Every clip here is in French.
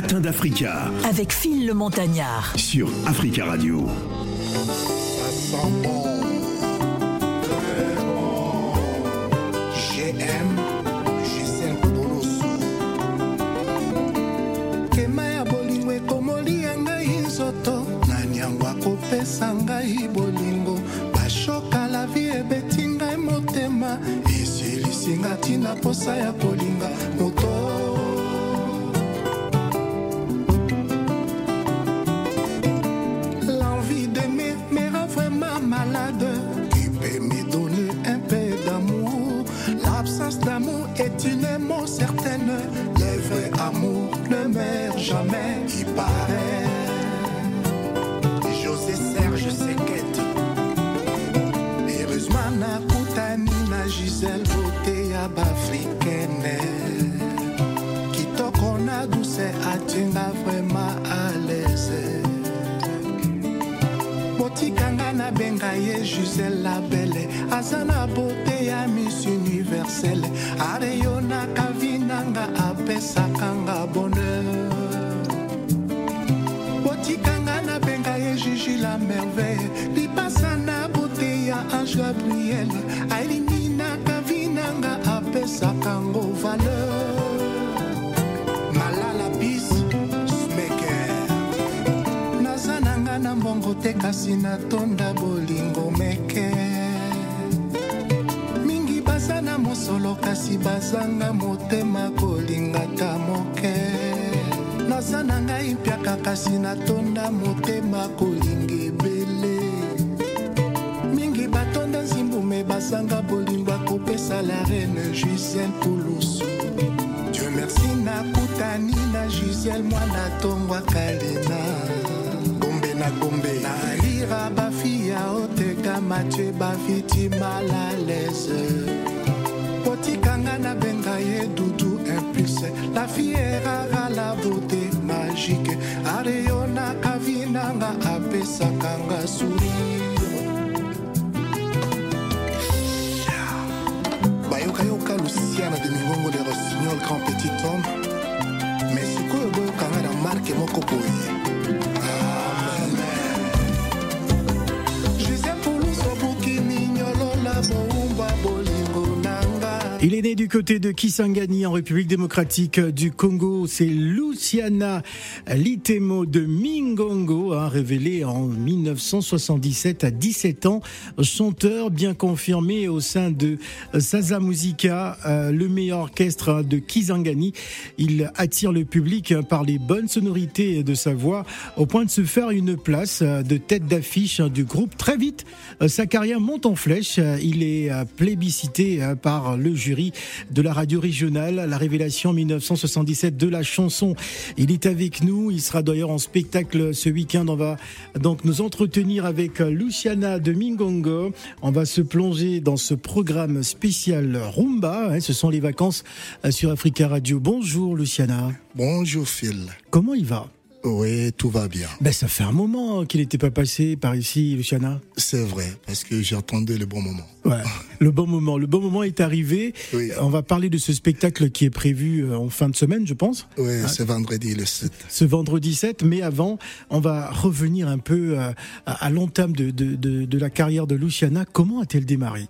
Matin d'Africa avec Phil le Montagnard sur Africa Radio. Ça sent bon, très bon. J'aime Gisèle Bolosu. Kema ya bolingo ekomoli ngai nzoto na nyangwa kopesa ngai bolingo. Bashoka la vie ebeti ngai motema esilisi ngati na posa ya kolinga moto. L'amour est une aimant certaine. Le vrai amour ne meurt jamais, il paraît. José Serge Sekete et Rusmana Koutanina Gisèle Voté à Bafricaine. Qui tokona douce atinga vraiment à l'aise. Motikanga na bengaye Gisèle la belle. Azana beauté ya Miss Universelle. Areyona kavinanga apesakanga bonheur. Botikanga na bengaye Gigi la merveille. Lipasana beauté ya Ange Gabriel. Ailimina kavinanga apesakango valeur. Malala bis smeker. Nazananga na mbongo te kasi na tonda bolingo meker. Sana mosolo kasi bazanga motema kolinga ta moke. Nasana ngai mpiaka kasi natonda motema kolingi bele. Mingi batonda zimbume bazanga bolinga kopesa la reine Gisèle Poulouse. Dieu merci na kutani na Gisèle mwana tongwa Kalina. Gombe na Gombe na lira ba fia oteka matye ba viti mal à l'aise. Potikanga na bengaye doudou impulse. La fiera à la beauté magique. Areyona kavinanga apesa kanga sourire. Bayoka yoka Luciana de Mingongo de Rossignol grand petit homme. Mais ce que vous kanga na marque moko boye. Amen. Je sais pour nous sobuki mignolo la bomba bolingo. Il est né du côté de Kisangani en République Démocratique du Congo. C'est Luciana Litemo de Mingongo, révélée en 1977 à 17 ans, chanteur bien confirmé au sein de Sasa Musica, le meilleur orchestre de Kisangani. Il attire le public par les bonnes sonorités de sa voix au point de se faire une place de tête d'affiche du groupe. Très vite, sa carrière monte en flèche. Il est plébiscité par le jury de la radio régionale. La révélation 1977 de la chanson. Il est avec nous, il sera d'ailleurs en spectacle ce week-end. On va donc nous entretenir avec Luciana de Mingongo. On va se plonger dans ce programme spécial Rumba, ce sont les vacances sur Africa Radio. Bonjour Luciana. Bonjour Phil. Comment il va ? Oui, tout va bien. Ça fait un moment qu'il n'était pas passé par ici, Luciana. C'est vrai, parce que j'attendais le bon moment. Ouais, le bon moment. Le bon moment est arrivé. Oui. On va parler de ce spectacle qui est prévu en fin de semaine, je pense. Oui, c'est vendredi le 7. Ce vendredi 7, mais avant, on va revenir un peu à l'entame de la carrière de Luciana. Comment a-t-elle démarré ?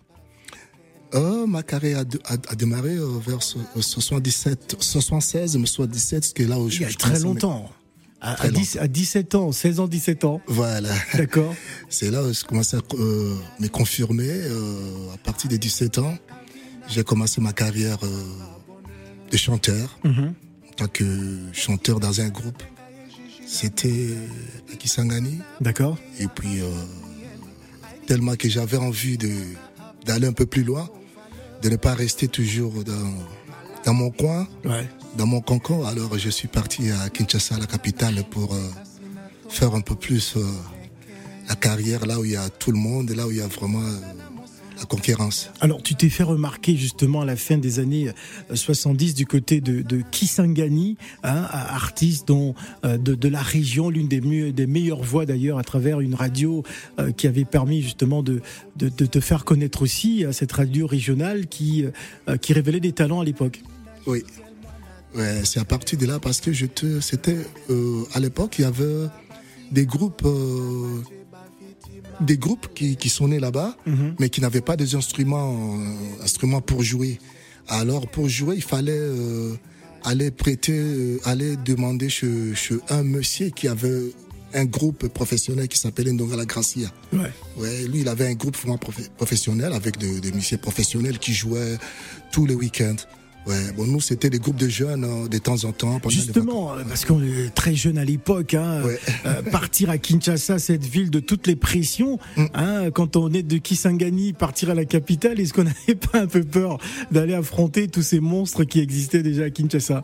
Ma carrière a démarré vers 76, ce qui est là aujourd'hui. Il y a très longtemps. À 17 ans, 16 ans, 17 ans. Voilà. D'accord. C'est là où je commençais à me confirmer. À partir de 17 ans, j'ai commencé ma carrière de chanteur. Mm-hmm. En tant que chanteur dans un groupe. C'était à Kisangani. D'accord. Et puis, tellement que j'avais envie d'aller un peu plus loin, de ne pas rester toujours dans mon coin. Ouais. Dans mon concours, alors je suis parti à Kinshasa, la capitale, pour faire un peu plus la carrière là où il y a tout le monde, là où il y a vraiment la concurrence. Alors tu t'es fait remarquer justement à la fin des années 70 du côté de Kisangani, artiste de la région, l'une des meilleures voix d'ailleurs à travers une radio qui avait permis justement de te faire connaître aussi, cette radio régionale qui révélait des talents à l'époque. Oui. Ouais, c'est à partir de là parce que à l'époque, il y avait des groupes qui sonnaient là-bas, mm-hmm. mais qui n'avaient pas des instruments pour jouer. Alors, pour jouer, il fallait aller demander chez un monsieur qui avait un groupe professionnel qui s'appelait Ndongala Gracia. Ouais. Ouais, lui, il avait un groupe vraiment professionnel avec des musiciens professionnels qui jouaient tous les week-ends. Ouais, bon, nous, c'était des groupes de jeunes de temps en temps. Justement, parce qu'on est très jeunes à l'époque, hein, ouais. Partir à Kinshasa, cette ville de toutes les pressions, hein, quand on est de Kisangani, partir à la capitale, est-ce qu'on n'avait pas un peu peur d'aller affronter tous ces monstres qui existaient déjà à Kinshasa?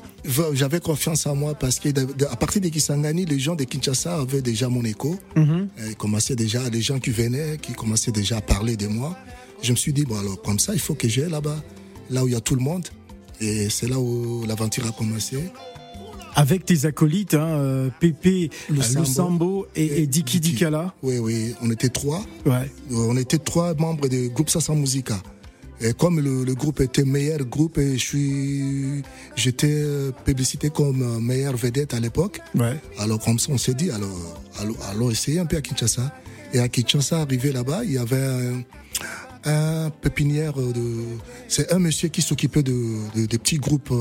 J'avais confiance en moi parce qu'à partir de Kisangani, les gens de Kinshasa avaient déjà mon écho. Mm-hmm. Ils commençaient déjà, les gens qui venaient, qui commençaient déjà à parler de moi. Je me suis dit, bon, alors, comme ça, il faut que j'aille là-bas, là où il y a tout le monde. Et c'est là où l'aventure a commencé. Avec tes acolytes, hein, Pépé, Lusambo et Diki Dikala. Oui, on était trois. Ouais. On était trois membres du groupe Sasa Musica. Et comme le groupe était meilleur groupe, et j'étais publicité comme meilleure vedette à l'époque. Ouais. Alors comme ça, on s'est dit, allons essayer un peu à Kinshasa. Et à Kinshasa, arrivé là-bas, il y avait un pépinière c'est un monsieur qui s'occupait de petits groupes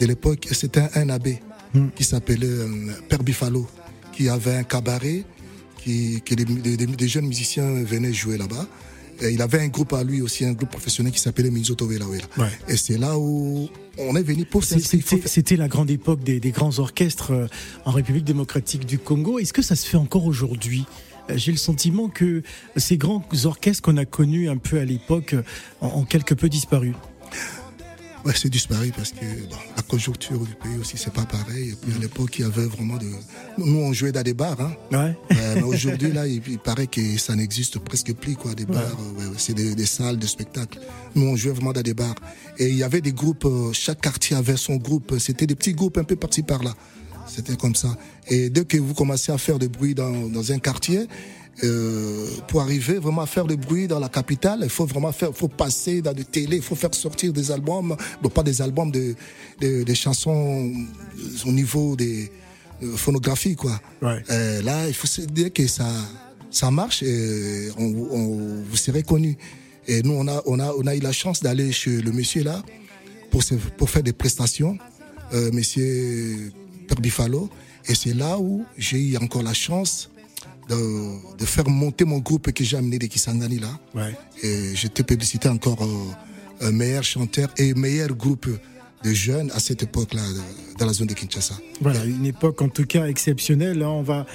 de l'époque. C'était un abbé qui s'appelait Père Bifalo, qui avait un cabaret, que des jeunes musiciens venaient jouer là-bas. Et il avait un groupe à lui aussi, un groupe professionnel qui s'appelait Minzoto Wela Wela. Ouais. Et c'est là où on est venu pour... C'était la grande époque des grands orchestres en République Démocratique du Congo. Est-ce que ça se fait encore aujourd'hui ? J'ai le sentiment que ces grands orchestres qu'on a connus un peu à l'époque ont quelque peu disparu. Ouais, c'est disparu parce que la conjoncture du pays aussi, c'est pas pareil. Et puis à l'époque, il y avait vraiment Nous, on jouait dans des bars, hein. Ouais. Mais aujourd'hui, là, il paraît que ça n'existe presque plus, quoi, des bars. Ouais. Ouais, c'est des salles de spectacle. Nous, on jouait vraiment dans des bars. Et il y avait des groupes. Chaque quartier avait son groupe. C'était des petits groupes un peu par-ci par-là. C'était comme ça. Et dès que vous commencez à faire du bruit dans un quartier, pour arriver vraiment à faire du bruit dans la capitale, il faut vraiment faut passer dans des télé, il faut faire sortir des albums, bon, pas des albums, des chansons au niveau des phonographies, quoi. Ouais. Là, il faut se dire que ça marche et on vous serez connu. Et nous, on a eu la chance d'aller chez le monsieur là pour faire des prestations, monsieur Bifalo, et c'est là où j'ai eu encore la chance de faire monter mon groupe que j'ai amené de Kisangani là. Ouais. Et j'étais publicité encore meilleur chanteur et meilleur groupe de jeunes à cette époque-là, dans la zone de Kinshasa. Voilà, une époque en tout cas exceptionnelle. On va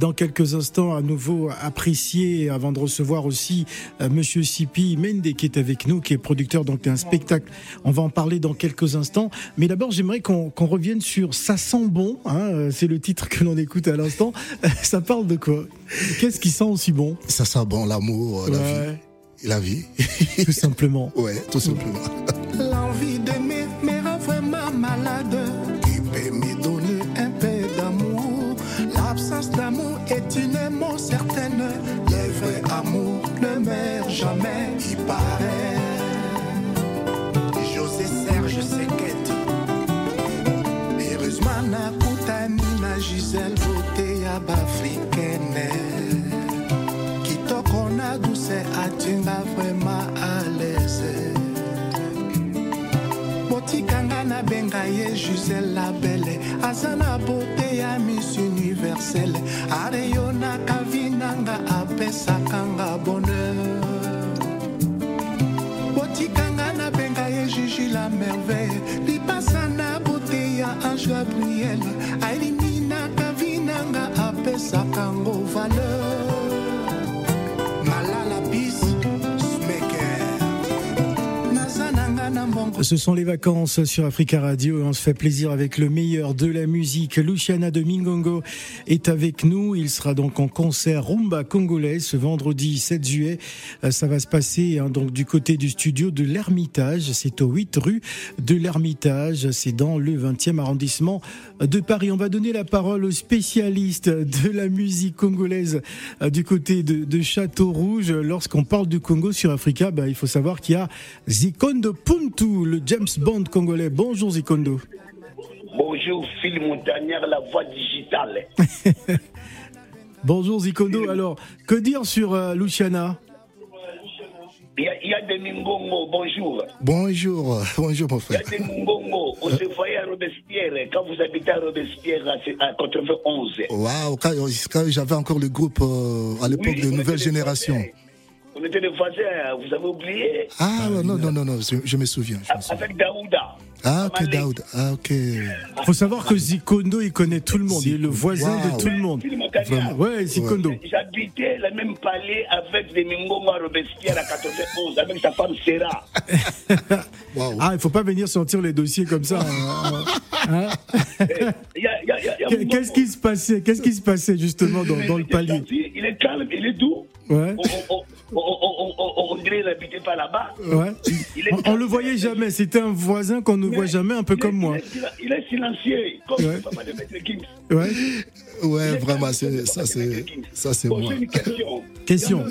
dans quelques instants à nouveau apprécier, avant de recevoir aussi Monsieur Cipi Mende qui est avec nous, qui est producteur donc d'un spectacle. On va en parler dans quelques instants. Mais d'abord, j'aimerais qu'on revienne sur Ça sent bon, hein, c'est le titre que l'on écoute à l'instant. Ça parle de quoi ? Qu'est-ce qui sent aussi bon ? Ça sent bon l'amour, la vie. La vie. Tout simplement. Ouais, tout simplement. L'envie d'aimer mes rêves, ma malade, qui peut me donner un peu d'amour. L'absence d'amour est une émotion certaine. Le vrai amour ne meurt jamais, il paraît. José Serge Seketi, heureusement na Koutanina Gisèle voté à Bafrikene. Qui tokona douce atinga vraiment à l'aise. Botikanga na benga ye Gisèle la belle, azana beauté ya Miss universelle, areyona kavinanga apesa kanga bonheur. Botikanga na benga ye Gigi la merveille, lipasana beauté ya Ange Gabriel, alimina kavinanga apesa kango valeur. Ce sont les vacances sur Africa Radio et on se fait plaisir avec le meilleur de la musique. Luciana de Mingongo est avec nous. Il sera donc en concert rumba congolais ce vendredi 7 juillet. Ça va se passer donc du côté du studio de l'Ermitage. C'est au 8 rue de l'Ermitage. C'est dans le 20e arrondissement de Paris. On va donner la parole au spécialiste de la musique congolaise du côté de Château Rouge. Lorsqu'on parle du Congo sur Africa, il faut savoir qu'il y a Zikondo Puntu, le James Bond congolais. Bonjour Zikondo. Bonjour Phil Montagnard, la voix digitale. Bonjour Zikondo. Alors, que dire sur Luciana? Il y a des Mingongo, bonjour. Bonjour mon frère. Il y a des Mingongo, on se voyait à Robespierre, quand vous habitez à Robespierre à 91. Waouh, quand j'avais encore le groupe à l'époque de Nouvelle Génération. On était des voisins, vous avez oublié? Ah non, je me souviens. Avec Daouda. Ah, ok, Daoud. Ah, ok. Faut savoir que Zikondo, il connaît tout le monde. Il est le voisin de tout le monde. Ouais, Zikondo. J'habitais le même palais avec des Mingongo à Robespierre à 14h11, avec sa femme Serra. Wow. Ah, il ne faut pas venir sortir les dossiers comme ça. Hein? Qu'est-ce qui se passait justement dans le palais? Il est calme, il est doux. Ouais. On dirait qu'il n'habitait pas là-bas. Ouais. On ne le voyait jamais. C'était un voisin qu'on ne voit jamais, un peu comme moi. Il est silencieux, comme le papa de Maître Gims. Ouais, vraiment, c'est moi. J'ai une question.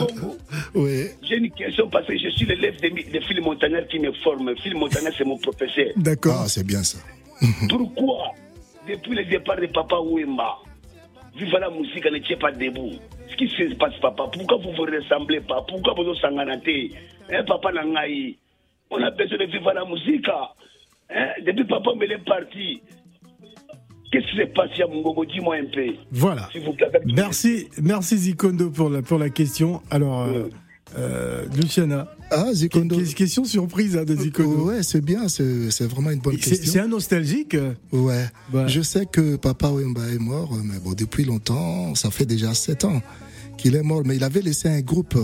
J'ai une question parce que je suis l'élève de Phil Montagnard qui me forme. Phil Montagnard, c'est mon professeur. D'accord. Ah, c'est bien ça. Pourquoi, depuis le départ de Papa Wemba, Viva la musique, elle ne tient pas debout? Ce qui se passe, papa, pourquoi vous ne vous ressemblez pas? Pourquoi vous s'engagnez? Hein, papa Nangaï, on a besoin de vivre la musique. Hein? Depuis papa, on est parti. Qu'est-ce qui se passe, Yamungogo? Dis-moi un peu. Voilà. S'il vous plaît. Merci Zikondo pour la question. Alors, Luciana. Ah, Zikondo. Question surprise de Zikondo. Ouais, c'est bien, c'est vraiment une bonne question. C'est un nostalgique. Ouais. Voilà. Je sais que Papa Wemba est mort, mais bon, depuis longtemps, ça fait déjà 7 ans qu'il est mort, mais il avait laissé un groupe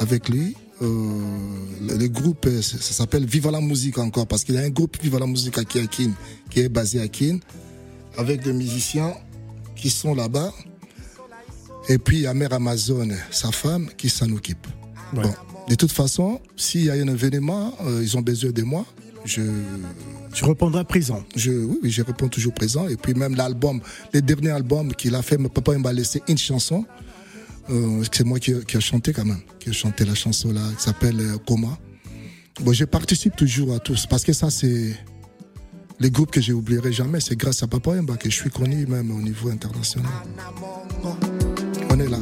avec lui. Le groupe, ça s'appelle Viva la musique encore, parce qu'il y a un groupe Viva la musique à Kiakine, qui est basé à Kine, avec des musiciens qui sont là-bas. Et puis, il y a Mère Amazon, sa femme, qui s'en occupe. Ouais. Bon. De toute façon, s'il y a un événement, ils ont besoin de moi. Tu répondras présent. Oui, je réponds toujours présent. Et puis même l'album, le dernier album qu'il a fait, mon papa m'a laissé une chanson. C'est moi qui ai chanté quand même, qui ai chanté la chanson là, qui s'appelle Coma. Bon, je participe toujours à tous, parce que ça c'est les groupes que je n'oublierai jamais. C'est grâce à Papa Wemba que je suis connu même au niveau international. Bon, on est là.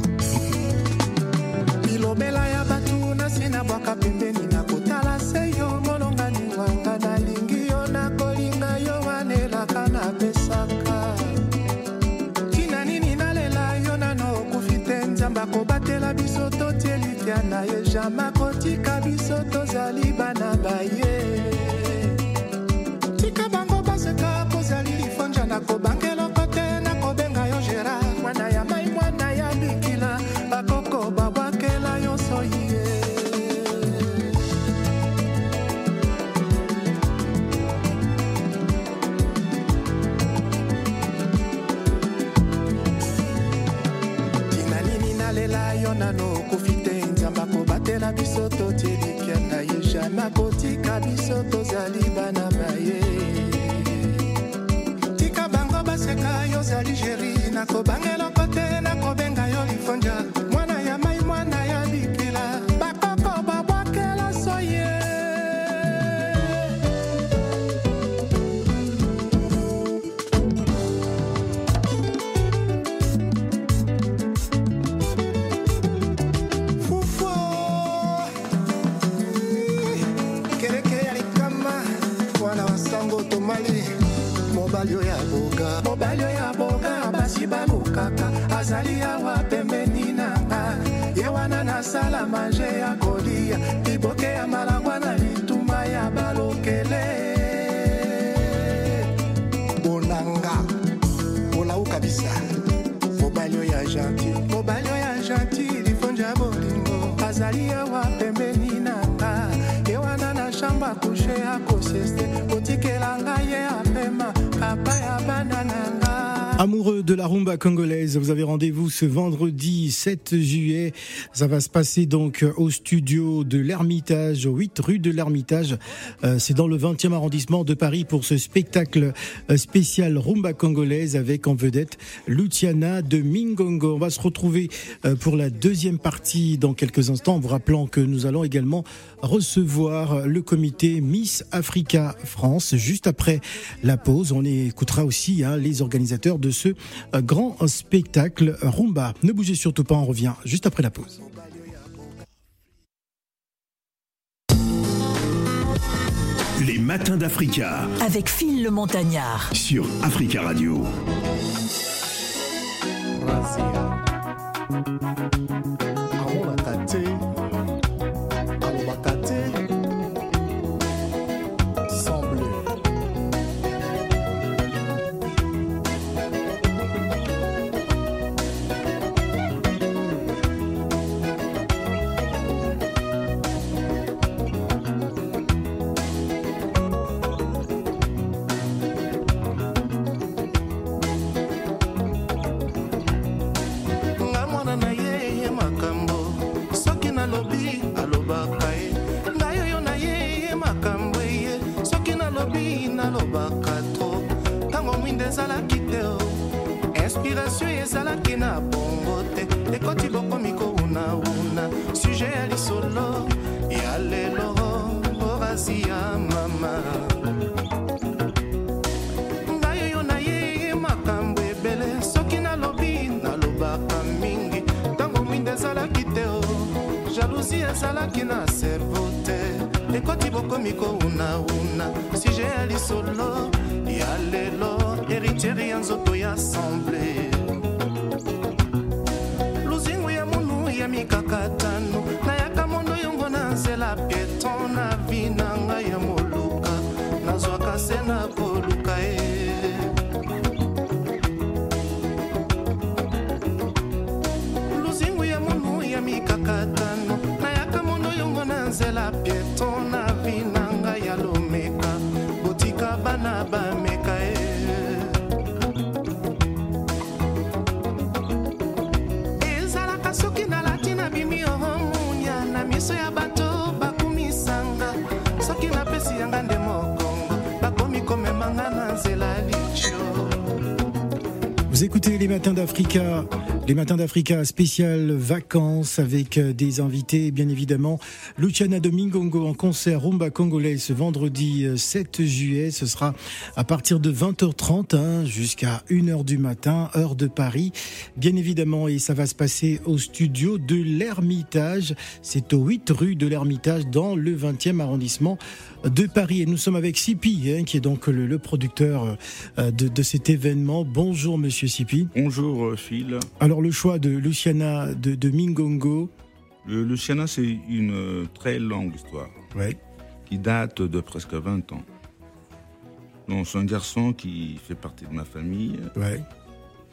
Amoureux de la rumba congolaise, vous avez rendez-vous ce vendredi 7 juillet. Ça va se passer donc au studio de l'Ermitage, 8 rue de l'Ermitage. C'est dans le 20e arrondissement de Paris pour ce spectacle spécial rumba congolaise avec en vedette Luciana de Mingongo. On va se retrouver pour la deuxième partie dans quelques instants, en vous rappelant que nous allons également recevoir le comité Miss Africa France juste après la pause. On écoutera aussi les organisateurs de ce grand spectacle rumba. Ne bougez surtout pas, on revient juste après la pause. Les matins d'Africa avec Phil le Montagnard sur Africa Radio. Écoutez les matins d'Africa spécial vacances avec des invités, bien évidemment. Luciana de Mingongo en concert rumba congolais ce vendredi 7 juillet. Ce sera à partir de 20h30 jusqu'à 1h du matin, heure de Paris, bien évidemment. Et ça va se passer au studio de l'Ermitage. C'est au 8 rue de l'Ermitage dans le 20e arrondissement de Paris. Et nous sommes avec Cipi, qui est donc le producteur de cet événement. Bonjour, monsieur Cipi. Bonjour, Phil. Alors, le choix de Luciana de Mingongo. Luciana, c'est une très longue histoire. Ouais. Qui date de presque 20 ans. Donc, c'est un garçon qui fait partie de ma famille. Ouais.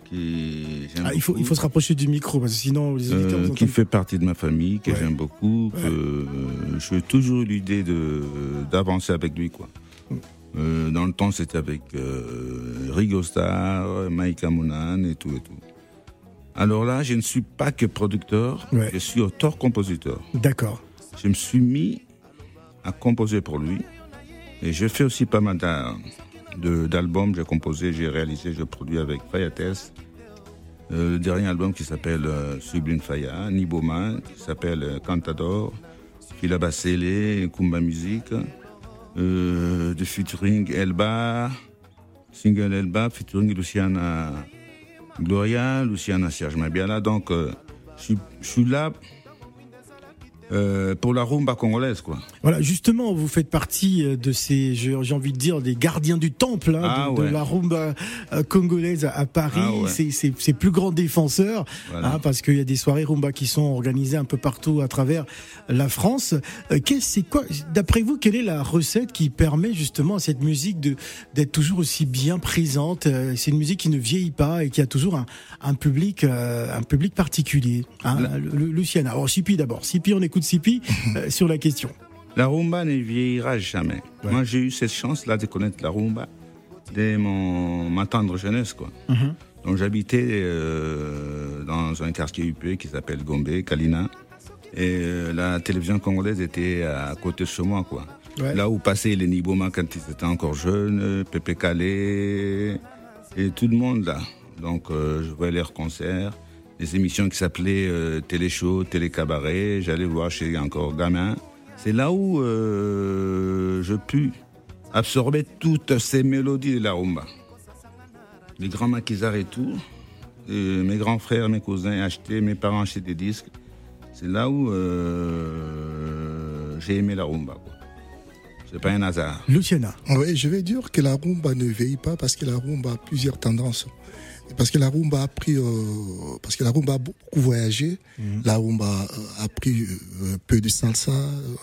Qui j'aime beaucoup. Il faut se rapprocher du micro, parce que sinon les auditeurs qui fait partie de ma famille, que j'aime beaucoup, que je veux toujours l'idée d'avancer avec lui, quoi. Dans le temps, c'était avec Rigo Star, Maïka Mounan et tout et tout. Alors là, je ne suis pas que producteur, je suis auteur-compositeur. D'accord. Je me suis mis à composer pour lui, et je fais aussi pas mal d'albums. J'ai composé, j'ai réalisé, j'ai produit avec Fayates. Le dernier album qui s'appelle Sublime Faya, Niboma, qui s'appelle Cantador, Filaba Sélé, Kumba Musique, de featuring Elba, single Elba, featuring Luciana Gloria, Luciana Serge Mabiala. Donc, je suis là pour la rumba congolaise, quoi. Voilà, justement, vous faites partie de ces, j'ai envie de dire, des gardiens du temple de la rumba congolaise à Paris. C'est plus grands défenseurs, parce qu'il y a des soirées rumba qui sont organisées un peu partout à travers la France. D'après vous, quelle est la recette qui permet justement à cette musique d'être toujours aussi bien présente? C'est une musique qui ne vieillit pas et qui a toujours un public particulier. Luciana. Alors, Cipi d'abord. Cipi, on écoute de Cipi sur la question. La rumba ne vieillira jamais. Ouais. Moi, j'ai eu cette chance-là de connaître la rumba dès ma tendre jeunesse, quoi. Mm-hmm. Donc j'habitais dans un quartier huppé qui s'appelle Gombe Kalina, et la télévision congolaise était à côté de chez moi, quoi. Ouais. Là où passaient les Niboma quand ils étaient encore jeunes, Pépé Kalle et tout le monde là. Donc je voyais leurs concerts, des émissions qui s'appelaient Télé-Show, Télé-Cabaret, j'allais voir chez encore gamin. C'est là où je pus absorber toutes ces mélodies de la rumba. Les grands maquisards et tout, mes grands frères, mes cousins achetaient, mes parents achetaient des disques. C'est là où j'ai aimé la rumba, quoi. C'est pas un hasard. Luciana. Oui, je vais dire que la rumba ne vieillit pas parce que la rumba a plusieurs tendances. Parce que la rumba a pris, parce que la rumba a beaucoup voyagé. Mmh. La rumba a pris un peu de salsa.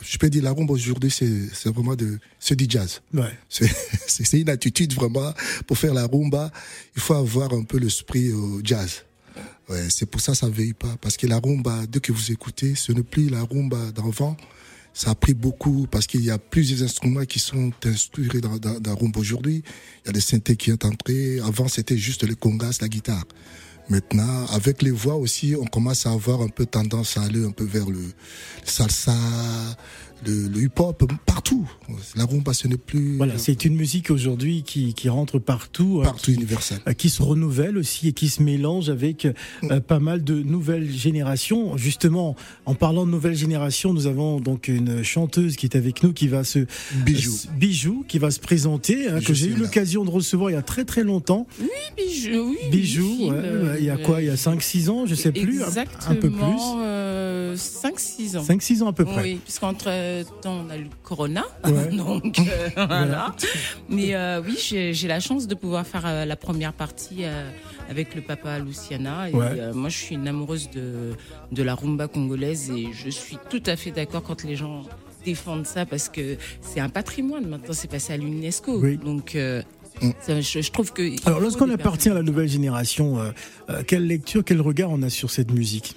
Je peux dire la rumba aujourd'hui, c'est vraiment c'est du jazz. Ouais. C'est une attitude vraiment pour faire la rumba. Il faut avoir un peu l'esprit jazz. Ouais, c'est pour ça que ça ne vieillit pas. Parce que la rumba, dès que vous écoutez, ce n'est plus la rumba d'avant. Ça a pris beaucoup parce qu'il y a plusieurs instruments qui sont instruits dans rumba aujourd'hui. Il y a des synthés qui sont entrés. Avant, c'était juste les congas, la guitare. Maintenant, avec les voix aussi, on commence à avoir un peu tendance à aller un peu vers le salsa, le hip-hop, partout. La rumba, ce n'est plus... Voilà, c'est une musique aujourd'hui qui rentre partout. Partout, universelle. Qui se renouvelle aussi et qui se mélange avec pas mal de nouvelles générations. Justement, en parlant de nouvelles générations, nous avons donc une chanteuse qui est avec nous, qui va se... Bijou, qui va se présenter, que j'ai eu l'occasion de recevoir il y a très très longtemps. Oui, Bijou. Oui, Bijou, oui, il y a quoi ? Il y a 5-6 ans, je ne sais plus. Exactement, un peu plus. 5-6 ans. 5-6 ans à peu près. Oui, parce qu'entre temps, on a le corona, ouais. Donc voilà. Mais oui, j'ai la chance de pouvoir faire la première partie avec le papa Luciana. Et ouais. Moi, je suis une amoureuse de la rumba congolaise et je suis tout à fait d'accord quand les gens défendent ça parce que c'est un patrimoine. Maintenant, c'est passé à l'UNESCO. Oui. Donc... ça, je trouve que... Alors, lorsqu'on appartient à la nouvelle génération, quelle lecture, quel regard on a sur cette musique ?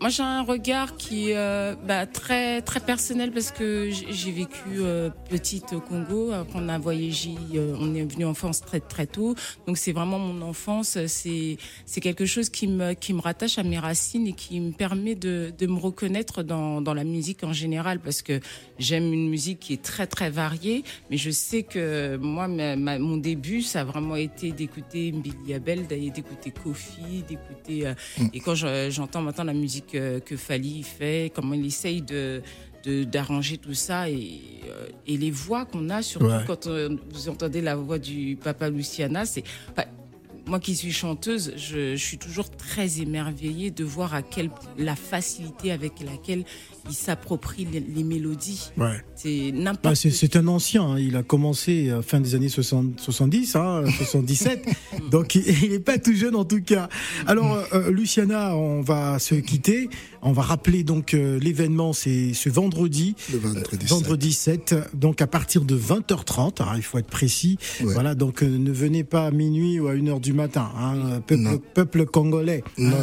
Moi, j'ai un regard qui est très, très personnel parce que j'ai vécu petite au Congo. On a voyagé, on est venu en France très, très tôt. Donc, c'est vraiment mon enfance. C'est quelque chose qui me rattache à mes racines et qui me permet de me reconnaître dans la musique en général parce que j'aime une musique qui est très, très variée. Mais je sais que moi, mon début, ça a vraiment été d'écouter Billy Abel, d'écouter Kofi, d'écouter... Et quand j'entends maintenant la musique que Fally fait, comment il essaye d'arranger tout ça et les voix qu'on a, surtout quand vous entendez la voix du papa Luciana, c'est... Moi qui suis chanteuse, je suis toujours très émerveillée de voir la facilité avec laquelle il s'approprie les mélodies. Ouais. C'est n'importe quoi. C'est un ancien, hein. Il a commencé à fin des années 70, hein, 77. Donc il n'est pas tout jeune en tout cas. Alors Luciana, on va se quitter. On va rappeler donc l'événement, c'est ce vendredi. Le vendredi 7. Donc à partir de 20h30, hein, il faut être précis. Ouais. Voilà, donc ne venez pas à minuit ou à 1h du matin, hein, peuple congolais. Non,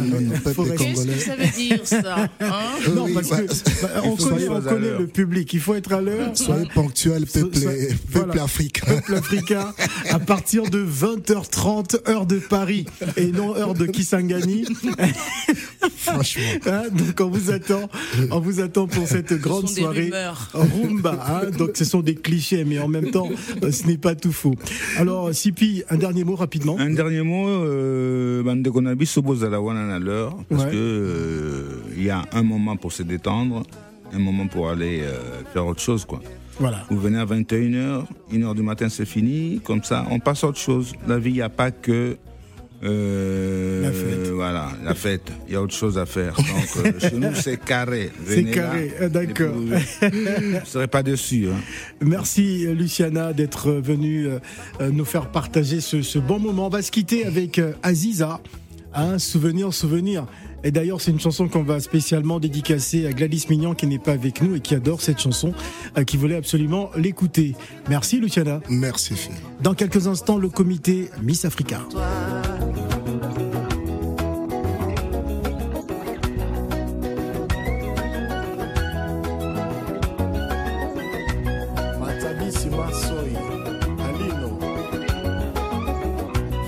peuple congolais. Qu'est-ce que ça veut dire, ça, hein? Non, parce que on connaît le public, il faut être à l'heure. Soyez ponctuel, peuple africain. Peuple africain, à partir de 20h30, heure de Paris, et non heure de Kisangani. Franchement. Hein, donc on vous attend pour cette grande soirée rumba. Hein, donc ce sont des clichés, mais en même temps, ce n'est pas tout faux. Alors, Cipi, un dernier mot rapidement. Dernier mot, Bandekonabi Sobozalawana à l'heure, parce que il y a un moment pour se détendre, un moment pour aller faire autre chose, quoi. Voilà. Vous venez à 21h, 1h du matin c'est fini, comme ça on passe à autre chose. La vie, il n'y a pas que la fête. Voilà, la fête. Il y a autre chose à faire. Donc, chez nous, c'est carré. Venez, c'est carré, là, d'accord. Vous ne serez pas déçus. Hein. Merci, Luciana, d'être venue nous faire partager ce bon moment. On va se quitter avec Aziza. Hein, souvenir. Et d'ailleurs, c'est une chanson qu'on va spécialement dédicacer à Gladys Mignan, qui n'est pas avec nous et qui adore cette chanson, qui voulait absolument l'écouter. Merci, Luciana. Merci, Phil. Dans quelques instants, le comité Miss Africa. Masoy, Alino,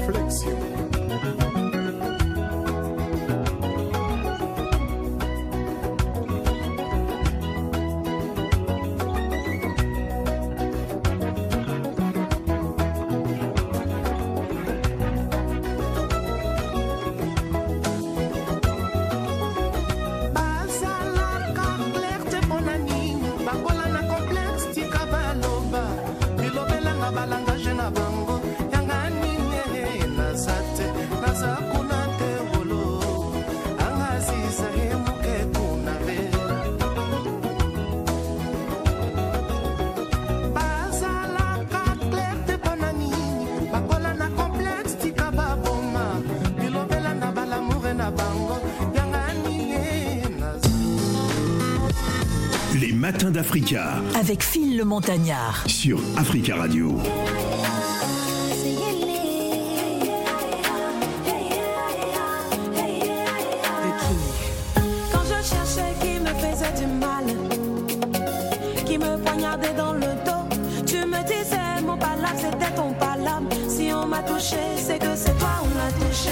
Flexion. Les matins d'Africa avec Phil le Montagnard sur Africa Radio. Dans le dos, tu me disais mon palabre, c'était ton palabre. Si on m'a touché, c'est que c'est toi on l'a touché.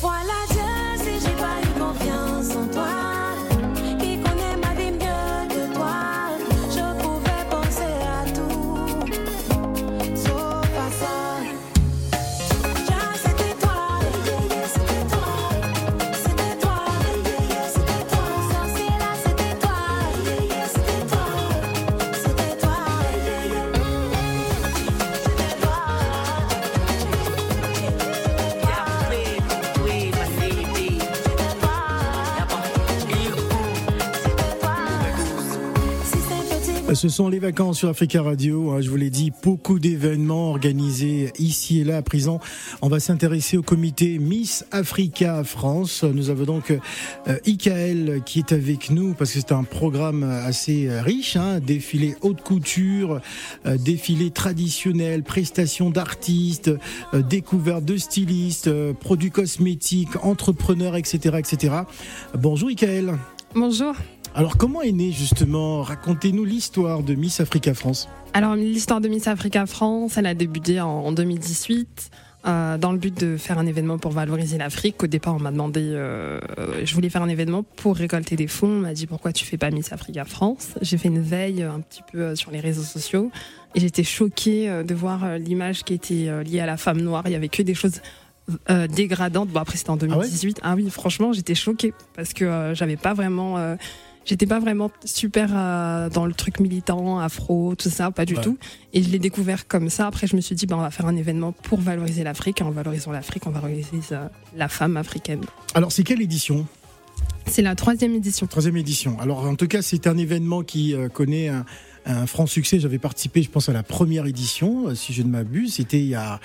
Voilà Dieu, si j'ai pas eu confiance en toi, qui connaît ma vie mieux que toi. Je pouvais penser à tout, sauf à ça. Ja, c'était toi, c'était toi, c'était toi, c'était toi. Sorcière, c'était toi, c'était toi. Ce sont les vacances sur Africa Radio, je vous l'ai dit, beaucoup d'événements organisés ici et là à présent. On va s'intéresser au comité Miss Africa France. Nous avons donc Ikaël qui est avec nous parce que c'est un programme assez riche, hein, défilé haute couture, défilé traditionnel, prestations d'artistes, découverte de stylistes, produits cosmétiques, entrepreneurs, etc., etc. Bonjour Ikaël. Bonjour. Alors comment est née justement, racontez-nous l'histoire de Miss Africa France. Alors l'histoire de Miss Africa France, elle a débuté en 2018 dans le but de faire un événement pour valoriser l'Afrique. Au départ on m'a demandé, je voulais faire un événement pour récolter des fonds, on m'a dit pourquoi tu fais pas Miss Africa France. J'ai fait une veille un petit peu sur les réseaux sociaux et j'étais choquée de voir l'image qui était liée à la femme noire, il y avait que des choses dégradantes. Bon après c'était en 2018, ah oui franchement j'étais choquée parce que j'avais pas vraiment... J'étais pas vraiment super dans le truc militant, afro, tout ça, pas du tout. Et je l'ai découvert comme ça. Après, je me suis dit, on va faire un événement pour valoriser l'Afrique. Et en valorisant l'Afrique, on valorise la femme africaine. Alors, c'est quelle édition ? C'est la 3e édition. 3e édition. Alors, en tout cas, c'est un événement qui connaît un franc succès. J'avais participé, je pense, à la première édition, si je ne m'abuse. C'était il y a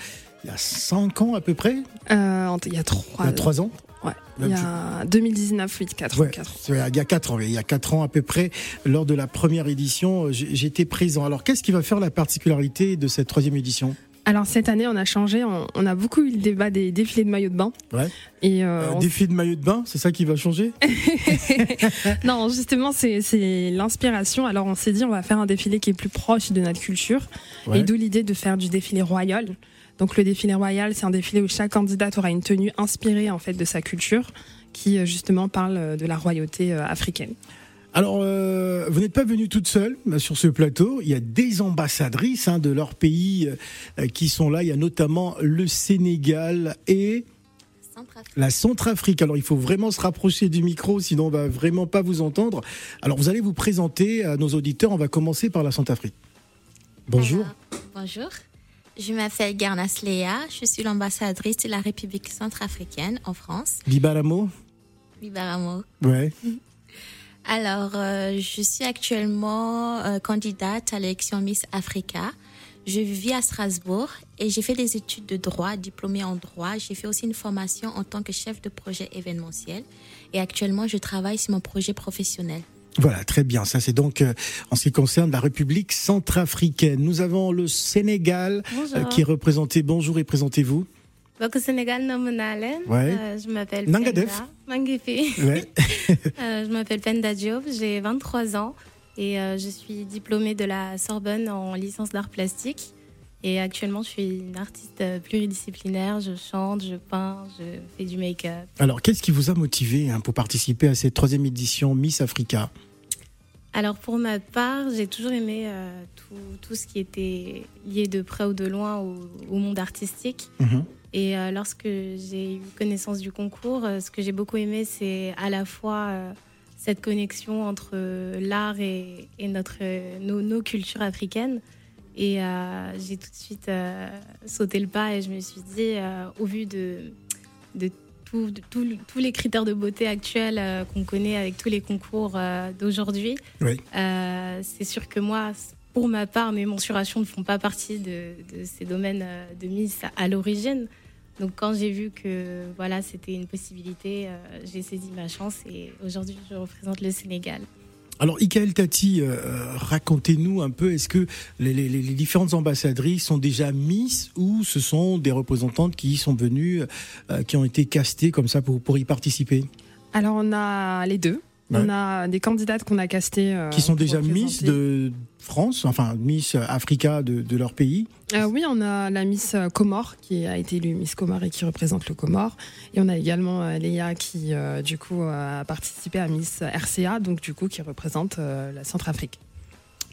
5 ans à peu près. Il y a 3 ans. Il y a 3 ans. Ouais, il y a 2019, 4 ans. Il y a 4 ans, il y a 4 ans à peu près, lors de la 1re édition, j'étais présent. Alors, qu'est-ce qui va faire la particularité de cette 3e édition ? Alors, cette année, on a changé, on a beaucoup eu le débat des défilés de maillots de bain. Ouais. Et défilé de maillots de bain, c'est ça qui va changer ? Non, justement, c'est l'inspiration. Alors, on s'est dit, on va faire un défilé qui est plus proche de notre culture. Ouais. Et d'où l'idée de faire du défilé royal. Donc le défilé royal, c'est un défilé où chaque candidate aura une tenue inspirée en fait de sa culture, qui justement parle de la royauté africaine. Alors, vous n'êtes pas venue toute seule sur ce plateau. Il y a des ambassadrices de leur pays qui sont là. Il y a notamment le Sénégal et la Centrafrique. Alors, il faut vraiment se rapprocher du micro, sinon on va vraiment pas vous entendre. Alors, vous allez vous présenter à nos auditeurs. On va commencer par la Centrafrique. Bonjour. Bonjour. Je m'appelle Garnas Léa, je suis l'ambassadrice de la République centrafricaine en France. Bibaramo. Ouais. Alors, je suis actuellement candidate à l'élection Miss Africa. Je vis à Strasbourg et j'ai fait des études de droit, diplômée en droit. J'ai fait aussi une formation en tant que chef de projet événementiel. Et actuellement, je travaille sur mon projet professionnel. Voilà, très bien. Ça, c'est donc en ce qui concerne la République centrafricaine. Nous avons le Sénégal qui est représenté. Bonjour et présentez-vous. Donc au Sénégal, je m'appelle Penda Diop, j'ai 23 ans et je suis diplômée de la Sorbonne en licence d'art plastique. Et actuellement, je suis une artiste pluridisciplinaire, je chante, je peins, je fais du make-up. Alors, qu'est-ce qui vous a motivé pour participer à cette 3e édition Miss Africa ? Alors, pour ma part, j'ai toujours aimé tout ce qui était lié de près ou de loin au monde artistique. Mmh. Et lorsque j'ai eu connaissance du concours, ce que j'ai beaucoup aimé, c'est à la fois cette connexion entre l'art et nos cultures africaines. Et j'ai tout de suite sauté le pas et je me suis dit, au vu de tous les critères de beauté actuels qu'on connaît avec tous les concours d'aujourd'hui, c'est sûr que moi, pour ma part, mes mensurations ne font pas partie de ces domaines de Miss à l'origine. Donc quand j'ai vu que voilà, c'était une possibilité, j'ai saisi ma chance et aujourd'hui je représente le Sénégal. Alors Ikaël Tati, racontez-nous un peu, est-ce que les différentes ambassadrices sont déjà Miss ou ce sont des représentantes qui sont venues, qui ont été castées comme ça pour y participer ? Alors on a les deux. Ouais. On a des candidates qu'on a castées. Qui sont déjà Miss de France, enfin Miss Africa de leur pays. Oui, on a la Miss Comore qui a été élue Miss Comore et qui représente le Comore. Et on a également Léa qui, du coup, a participé à Miss RCA, donc du coup, qui représente la Centrafrique.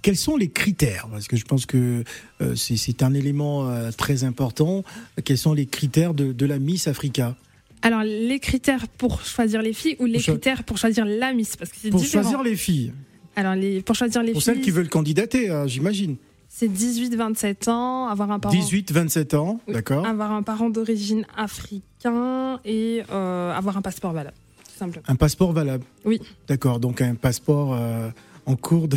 Quels sont les critères ? Parce que je pense que c'est un élément très important. Quels sont les critères de la Miss Africa ? Alors, les critères pour choisir les filles ou les critères pour choisir la Miss, parce que c'est différent. Pour choisir les filles. Alors, pour choisir les filles. Pour celles qui veulent candidater, hein, j'imagine. C'est 18-27 ans, avoir un parent. 18-27 ans, oui, d'accord. Avoir un parent d'origine africain et avoir un passeport valable, tout simplement. Un passeport valable. Oui. D'accord, donc un passeport. En cours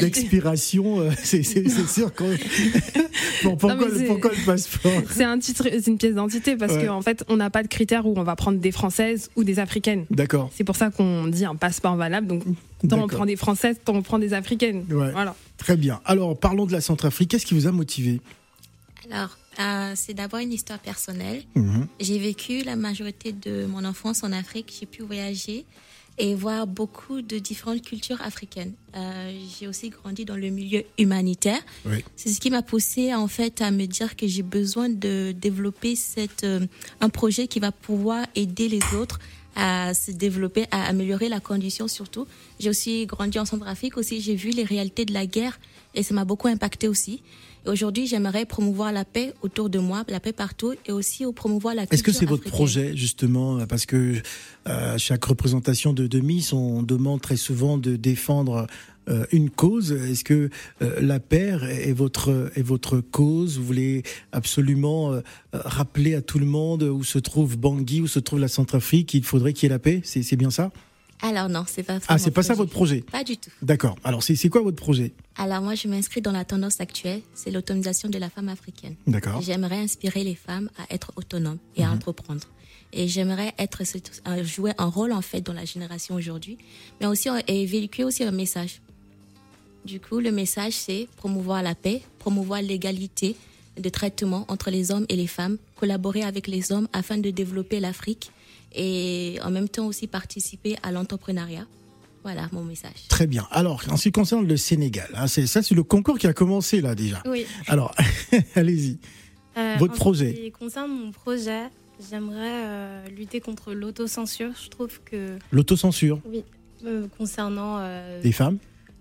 d'expiration, c'est sûr qu'on... Pourquoi le passeport ? C'est un titre, c'est une pièce d'identité parce qu'en fait, on n'a pas de critères où on va prendre des Françaises ou des Africaines. D'accord. C'est pour ça qu'on dit un passeport valable, donc tant on prend des Françaises, tant on prend des Africaines. Ouais. Voilà. Très bien. Alors, parlons de la Centrafrique. Qu'est-ce qui vous a motivé ? Alors, c'est d'abord une histoire personnelle. Mmh. J'ai vécu la majorité de mon enfance en Afrique. J'ai pu voyager et voir beaucoup de différentes cultures africaines. J'ai aussi grandi dans le milieu humanitaire. Oui. C'est ce qui m'a poussée en fait à me dire que j'ai besoin de développer un projet qui va pouvoir aider les autres à se développer, à améliorer la condition surtout. J'ai aussi grandi en Centrafrique aussi, j'ai vu les réalités de la guerre et ça m'a beaucoup impactée aussi. Et aujourd'hui, j'aimerais promouvoir la paix autour de moi, la paix partout et aussi promouvoir la culture. Est-ce que c'est votre projet justement ? Parce que à chaque représentation de Miss, on demande très souvent de défendre une cause. Est-ce que la paix est votre cause ? Vous voulez absolument rappeler à tout le monde où se trouve Bangui, où se trouve la Centrafrique, il faudrait qu'il y ait la paix ? C'est bien ça ? Alors non, c'est pas ça. Ah, c'est pas ça votre projet ? Pas du tout. D'accord. Alors c'est quoi votre projet ? Alors moi je m'inscris dans la tendance actuelle, c'est l'autonomisation de la femme africaine. D'accord. J'aimerais inspirer les femmes à être autonomes et à entreprendre. Et j'aimerais jouer un rôle en fait dans la génération aujourd'hui, mais aussi et véhiculer aussi un message. Du coup, le message c'est promouvoir la paix, promouvoir l'égalité de traitement entre les hommes et les femmes, collaborer avec les hommes afin de développer l'Afrique et en même temps aussi participer à l'entrepreneuriat. Voilà mon message. Très bien. Alors, en ce qui concerne le Sénégal, hein, c'est le concours qui a commencé là déjà. Oui. Alors, allez-y. Votre projet. En ce qui concerne mon projet, j'aimerais lutter contre l'autocensure. Je trouve que... L'autocensure ? Oui. Concernant... les femmes ?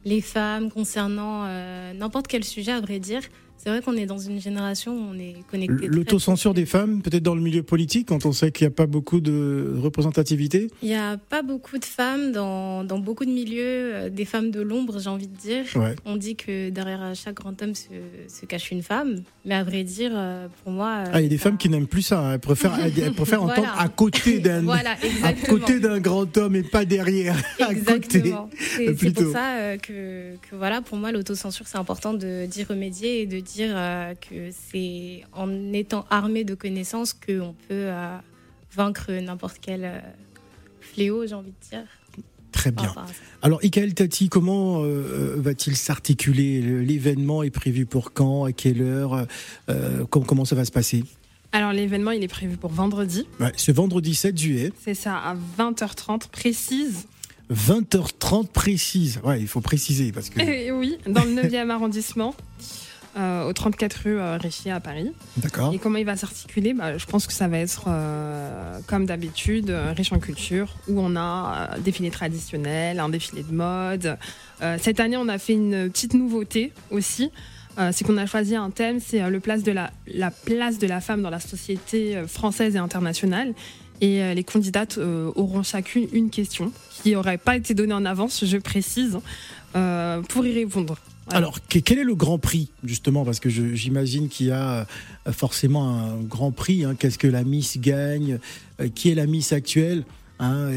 Les femmes, concernant n'importe quel sujet à vrai dire. C'est vrai qu'on est dans une génération où on est connecté. L'autocensure des femmes, peut-être dans le milieu politique, quand on sait qu'il n'y a pas beaucoup de représentativité. Il n'y a pas beaucoup de femmes dans beaucoup de milieux, des femmes de l'ombre, j'ai envie de dire. Ouais. On dit que derrière chaque grand homme se cache une femme, mais à vrai dire, pour moi... il y a des femmes qui n'aiment plus ça, hein. Elles préfèrent voilà, entendre à côté d'un grand homme et pas derrière. Exactement. C'est pour ça que voilà, pour moi, l'autocensure, c'est important d'y remédier et de dire que c'est en étant armé de connaissances qu'on peut vaincre n'importe quel fléau, j'ai envie de dire. Très bien. Alors, Ikaël Tati, comment va-t-il s'articuler ? L'événement est prévu pour quand ? À quelle heure ? Comment ça va se passer ? Alors, l'événement, il est prévu pour vendredi. Ouais, ce vendredi 7 juillet. C'est ça, à 20h30 précise. 20h30 précise. Ouais, il faut préciser parce que... oui, dans le 9e arrondissement. Au 34 rue Richier à Paris. D'accord. Et comment il va s'articuler ? Je pense que ça va être, comme d'habitude, riche en culture, où on a un défilé traditionnel, un défilé de mode. Cette année, on a fait une petite nouveauté aussi. C'est qu'on a choisi un thème, c'est la place de la femme dans la société française et internationale. Et les candidates auront chacune une question qui n'aurait pas été donnée en avance, je précise, pour y répondre. Ouais. Alors, quel est le grand prix, justement ? Parce que j'imagine qu'il y a forcément un grand prix. Hein. Qu'est-ce que la Miss gagne ? Qui est la Miss actuelle ? Hein,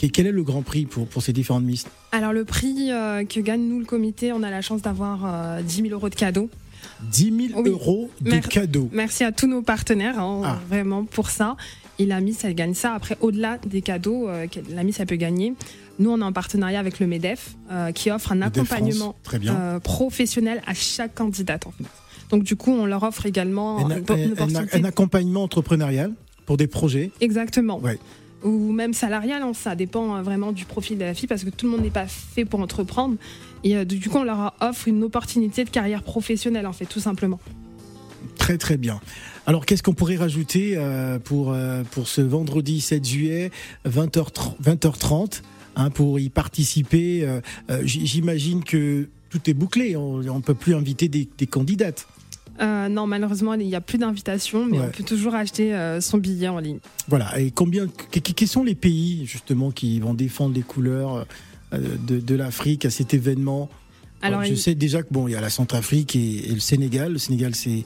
et quel est le grand prix pour ces différentes Miss ? Alors, le prix que gagne, nous, le comité, on a la chance d'avoir 10 000 euros de cadeaux. 10 000 euros de cadeaux. Merci à tous nos partenaires, hein, vraiment pour ça. Et la Miss, elle gagne ça. Après, au-delà des cadeaux, la Miss, elle peut gagner. Nous, on est en partenariat avec le MEDEF, qui offre un accompagnement professionnel à chaque candidate, en fait. Donc, du coup, on leur offre également un accompagnement entrepreneurial pour des projets. Exactement. Ouais. Ou même salarial, ça dépend vraiment du profil de la fille, parce que tout le monde n'est pas fait pour entreprendre. Et du coup, on leur offre une opportunité de carrière professionnelle, en fait, tout simplement. Très, très bien. Alors, qu'est-ce qu'on pourrait rajouter pour ce vendredi 7 juillet, 20h30, pour y participer? J'imagine que tout est bouclé, on ne peut plus inviter des candidates. Non, malheureusement, il n'y a plus d'invitation, mais on peut toujours acheter son billet en ligne. Voilà, et quels sont les pays, justement, qui vont défendre les couleurs de l'Afrique à cet événement? Alors, je sais déjà que il y a la Centrafrique et le Sénégal. Le Sénégal, c'est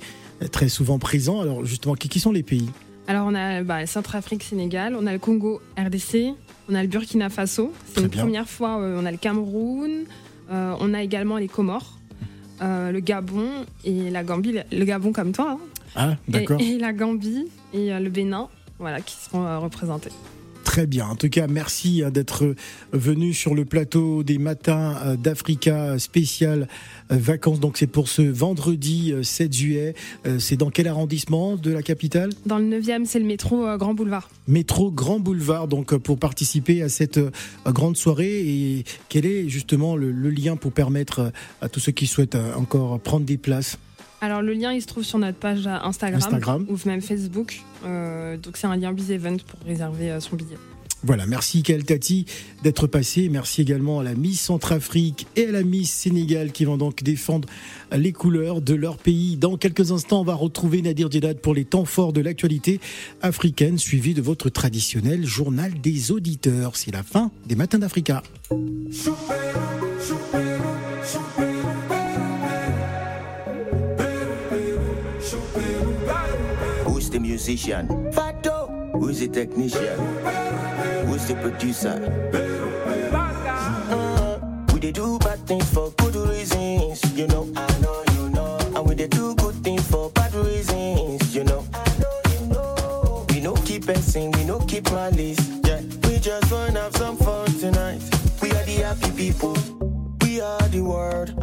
très souvent présent. Alors justement, qui sont les pays? Alors on a Centrafrique, Sénégal, on a le Congo, RDC, on a le Burkina Faso. C'est une première fois. On a le Cameroun, on a également les Comores, le Gabon et la Gambie. Le Gabon comme toi. Ah d'accord. Et la Gambie et le Bénin, voilà, qui seront représentés. Très bien. En tout cas, merci d'être venu sur le plateau des matins d'Africa spécial vacances. Donc, c'est pour ce vendredi 7 juillet. C'est dans quel arrondissement de la capitale? Dans le 9e, c'est le métro Grand Boulevard. Métro Grand Boulevard, donc pour participer à cette grande soirée. Et quel est justement le lien pour permettre à tous ceux qui souhaitent encore prendre des places? Alors le lien il se trouve sur notre page Instagram. Ou même Facebook, donc c'est un lien BizEvent pour réserver son billet. Voilà, merci Ikaël Tati d'être passé. Merci également à la Miss Centrafrique et à la Miss Sénégal qui vont donc défendre les couleurs de leur pays. Dans quelques instants, on va retrouver Nadir Djedad pour les temps forts de l'actualité africaine, suivi de votre traditionnel journal des auditeurs. C'est la fin des matins d'Africa. Who's the musician? Fato. Who's the technician? Who's the producer? We they do bad things for good reasons, you know. I know you know. And we they do good things for bad reasons, you know. I know you know. We no keep passing, we no keep malice. Yeah, we just wanna have some fun tonight. We are the happy people. We are the world.